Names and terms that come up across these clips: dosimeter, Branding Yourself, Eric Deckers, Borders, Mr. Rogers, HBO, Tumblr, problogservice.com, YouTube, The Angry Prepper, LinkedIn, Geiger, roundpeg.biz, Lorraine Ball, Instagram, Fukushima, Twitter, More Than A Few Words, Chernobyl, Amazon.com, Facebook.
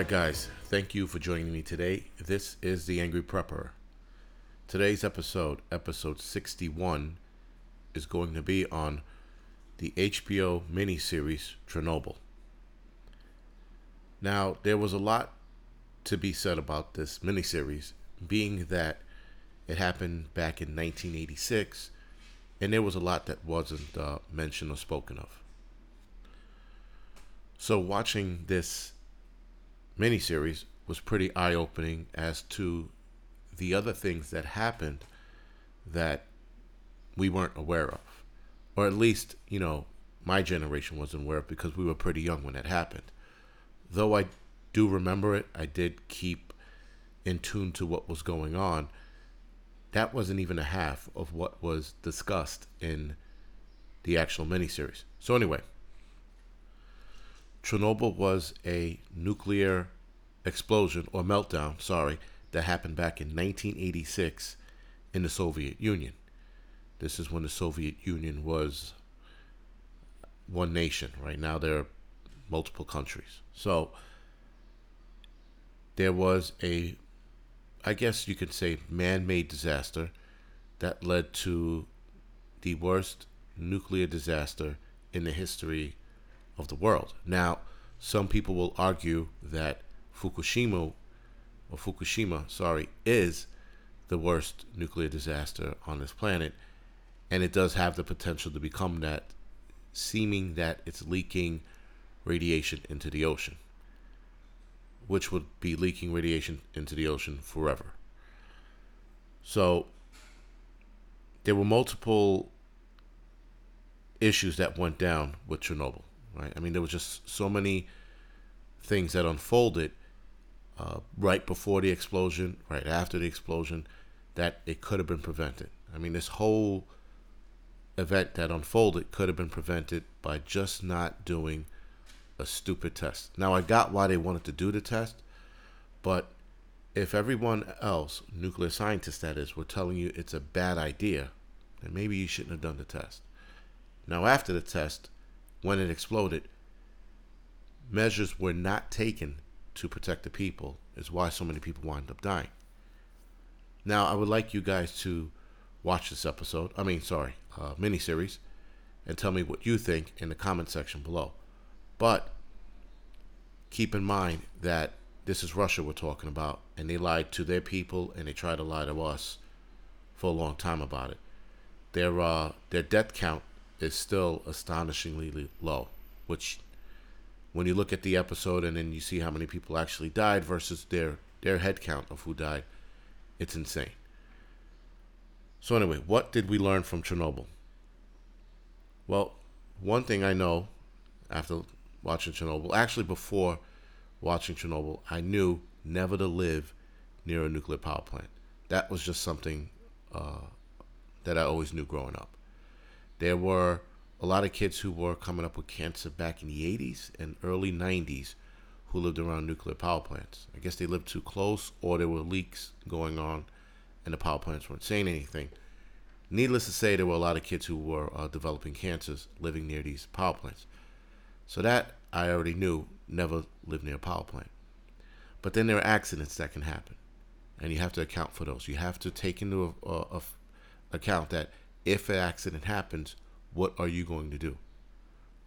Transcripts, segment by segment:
Alright guys, thank you for joining me today. This is The Angry Prepper. Today's episode, episode 61, is going to be on the HBO miniseries Chernobyl. Now, there was a lot to be said about this miniseries, being that it happened back in 1986, and there was a lot that wasn't mentioned or spoken of. So watching this miniseries was pretty eye-opening as to the other things that happened that we weren't aware of, or at least, you know, my generation wasn't aware of because we were pretty young when it happened. Though I do remember it, I did keep in tune to what was going on. That wasn't even a half of what was discussed in the actual miniseries. So anyway, Chernobyl was a nuclear explosion or meltdown, that happened back in 1986 in the Soviet Union. This is when the Soviet Union was one nation. Right now there are multiple countries. So there was a, I guess you could say, man-made disaster that led to the worst nuclear disaster in the history of the world. Now, some people will argue that Fukushima is the worst nuclear disaster on this planet, and it does have the potential to become that, seeming that it's leaking radiation into the ocean, which would be leaking radiation into the ocean forever. So there were multiple issues that went down with Chernobyl. Right? I mean, there was just so many things that unfolded right before the explosion, right after the explosion, that it could have been prevented. I mean, this whole event that unfolded could have been prevented by just not doing a stupid test. Now, I got why they wanted to do the test, but if everyone else, nuclear scientists that is, were telling you it's a bad idea, then maybe you shouldn't have done the test. Now, after the test, when it exploded, measures were not taken to protect the people, is why so many people wound up dying. Now, I would like you guys to watch this miniseries, and tell me what you think in the comment section below. But keep in mind that this is Russia we're talking about, and they lied to their people, and they tried to lie to us for a long time about it. Their death count is still astonishingly low, which when you look at the episode and then you see how many people actually died versus their head count of who died, it's insane. So anyway, what did we learn from Chernobyl? Well, one thing I know after watching Chernobyl, actually before watching Chernobyl, I knew never to live near a nuclear power plant. That was just something that I always knew growing up. There were a lot of kids who were coming up with cancer back in the 80s and early 90s who lived around nuclear power plants. I guess they lived too close or there were leaks going on and the power plants weren't saying anything. Needless to say, there were a lot of kids who were developing cancers living near these power plants. So that I already knew, never live near a power plant. But then there are accidents that can happen, and you have to account for those. You have to take into account that if an accident happens, what are you going to do?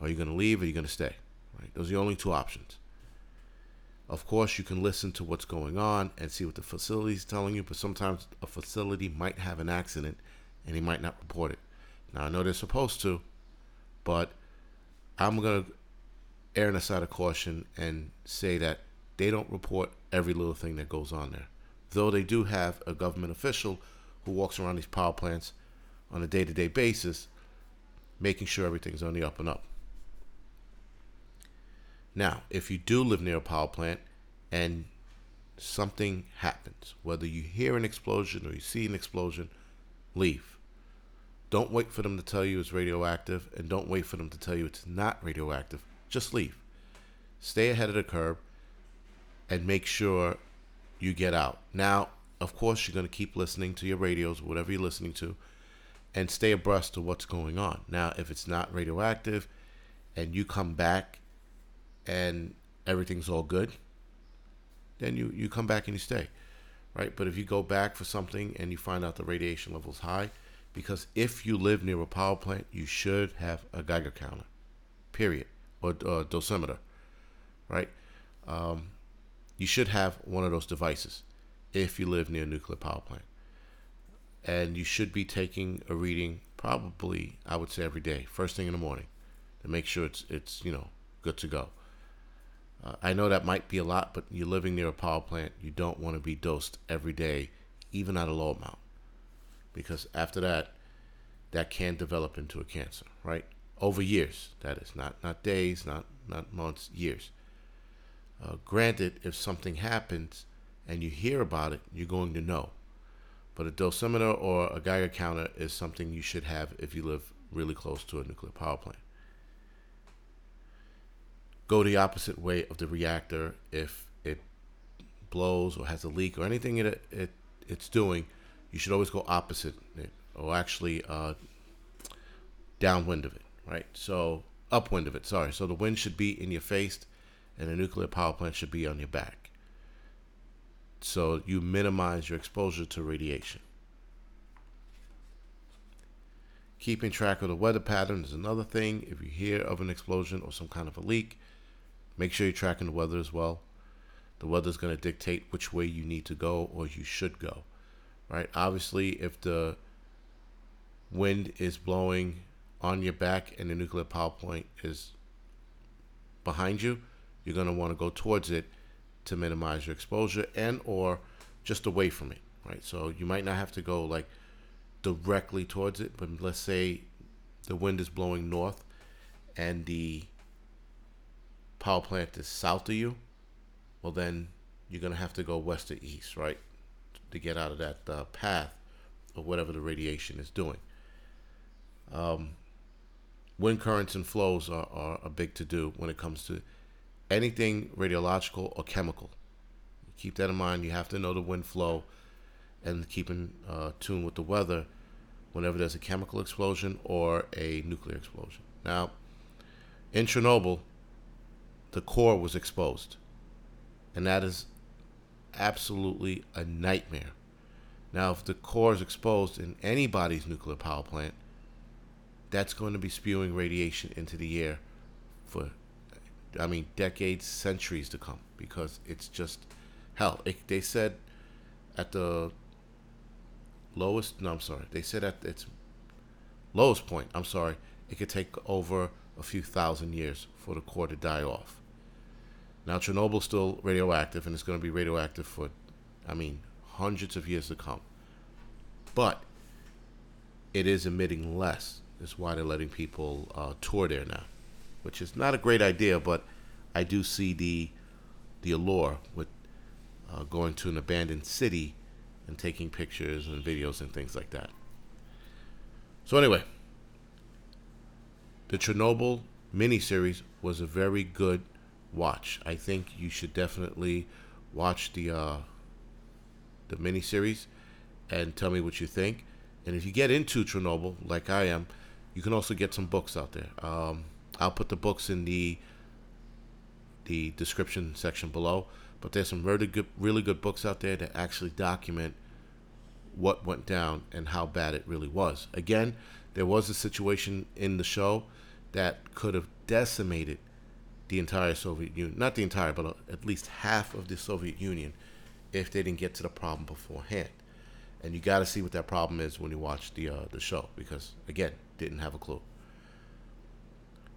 Are you going to leave or are you going to stay? Right? Those are the only two options. Of course, you can listen to what's going on and see what the facility is telling you, but sometimes a facility might have an accident and they might not report it. Now, I know they're supposed to, but I'm going to err on the side of caution and say that they don't report every little thing that goes on there. Though they do have a government official who walks around these power plants on a day-to-day basis, making sure everything's on the up and up. Now, if you do live near a power plant and something happens, whether you hear an explosion or you see an explosion, leave. Don't wait for them to tell you it's radioactive, and don't wait for them to tell you it's not radioactive. Just leave. Stay ahead of the curve and make sure you get out. Now, of course, you're going to keep listening to your radios, whatever you're listening to, and stay abreast of what's going on. Now, if it's not radioactive and you come back and everything's all good, then you come back and you stay, right? But if you go back for something and you find out the radiation level is high, because if you live near a power plant, you should have a Geiger counter, period, or dosimeter, right? You should have one of those devices if you live near a nuclear power plant. And you should be taking a reading probably, I would say, every day, first thing in the morning, to make sure it's good to go. I know that might be a lot, but you're living near a power plant. You don't want to be dosed every day, even at a low amount, because after that can develop into a cancer, right? Over years, that is, not days, not months, years. Granted, if something happens and you hear about it, you're going to know. But a dosimeter or a Geiger counter is something you should have if you live really close to a nuclear power plant. Go the opposite way of the reactor if it blows or has a leak or anything it's doing. You should always go opposite it, or actually downwind of it, right? So upwind of it, sorry. So the wind should be in your face, and a nuclear power plant should be on your back. So you minimize your exposure to radiation. Keeping track of the weather pattern is another thing. If you hear of an explosion or some kind of a leak, make sure you're tracking the weather as well. The weather is going to dictate which way you need to go or you should go, right? Obviously, if the wind is blowing on your back and the nuclear power plant is behind you, you're going to want to go towards it to minimize your exposure, and or just away from it, right? So you might not have to go like directly towards it, but let's say the wind is blowing north and the power plant is south of you. Well, then you're going to have to go west to east, right, to get out of that path or whatever the radiation is doing. Wind currents and flows are a big to-do when it comes to anything radiological or chemical. Keep that in mind. You have to know the wind flow and keep in tune with the weather whenever there's a chemical explosion or a nuclear explosion. Now, in Chernobyl, the core was exposed, and that is absolutely a nightmare. Now, if the core is exposed in anybody's nuclear power plant, that's going to be spewing radiation into the air for decades, centuries to come, because it's just hell. They said at the lowest, at its lowest point, it could take over a few thousand years for the core to die off. Now, Chernobyl's still radioactive, and it's going to be radioactive for, hundreds of years to come. But it is emitting less. That's why they're letting people tour there now, which is not a great idea, but I do see the allure with going to an abandoned city and taking pictures and videos and things like that. So anyway, the Chernobyl miniseries was a very good watch. I think you should definitely watch the miniseries and tell me what you think. And if you get into Chernobyl, like I am, you can also get some books out there. I'll put the books in the description section below, but there's some really good books out there that actually document what went down and how bad it really was. Again, there was a situation in the show that could have decimated the entire Soviet Union, not the entire, but at least half of the Soviet Union, if they didn't get to the problem beforehand. And you got to see what that problem is when you watch the show, because again, didn't have a clue.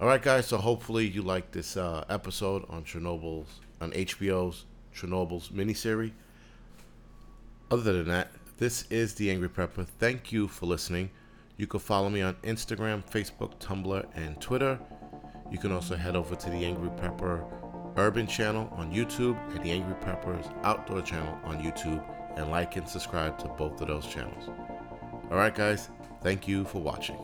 All right, guys, so hopefully you liked this episode on HBO's Chernobyl's miniseries. Other than that, this is The Angry Prepper. Thank you for listening. You can follow me on Instagram, Facebook, Tumblr, and Twitter. You can also head over to The Angry Prepper Urban channel on YouTube and The Angry Prepper's Outdoor channel on YouTube, and like and subscribe to both of those channels. All right, guys, thank you for watching.